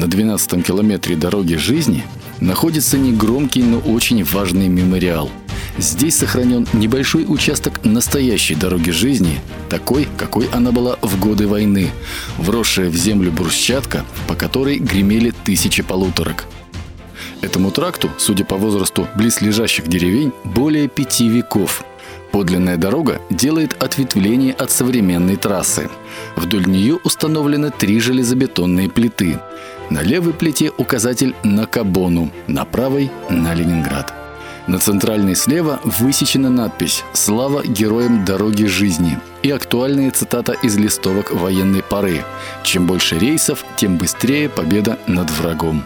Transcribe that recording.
На 12-м километре дороги жизни находится негромкий, но очень важный мемориал. Здесь сохранен небольшой участок настоящей дороги жизни, такой, какой она была в годы войны, вросшая в землю брусчатка, по которой гремели тысячи полуторок. Этому тракту, судя по возрасту близлежащих деревень, более 5 веков. Подлинная дорога делает ответвление от современной трассы. Вдоль нее установлены 3 железобетонные плиты. На левой плите указатель на Кабону, на правой – на Ленинград. На центральной слева высечена надпись «Слава героям дороги жизни» и актуальная цитата из листовок военной поры: «Чем больше рейсов, тем быстрее победа над врагом».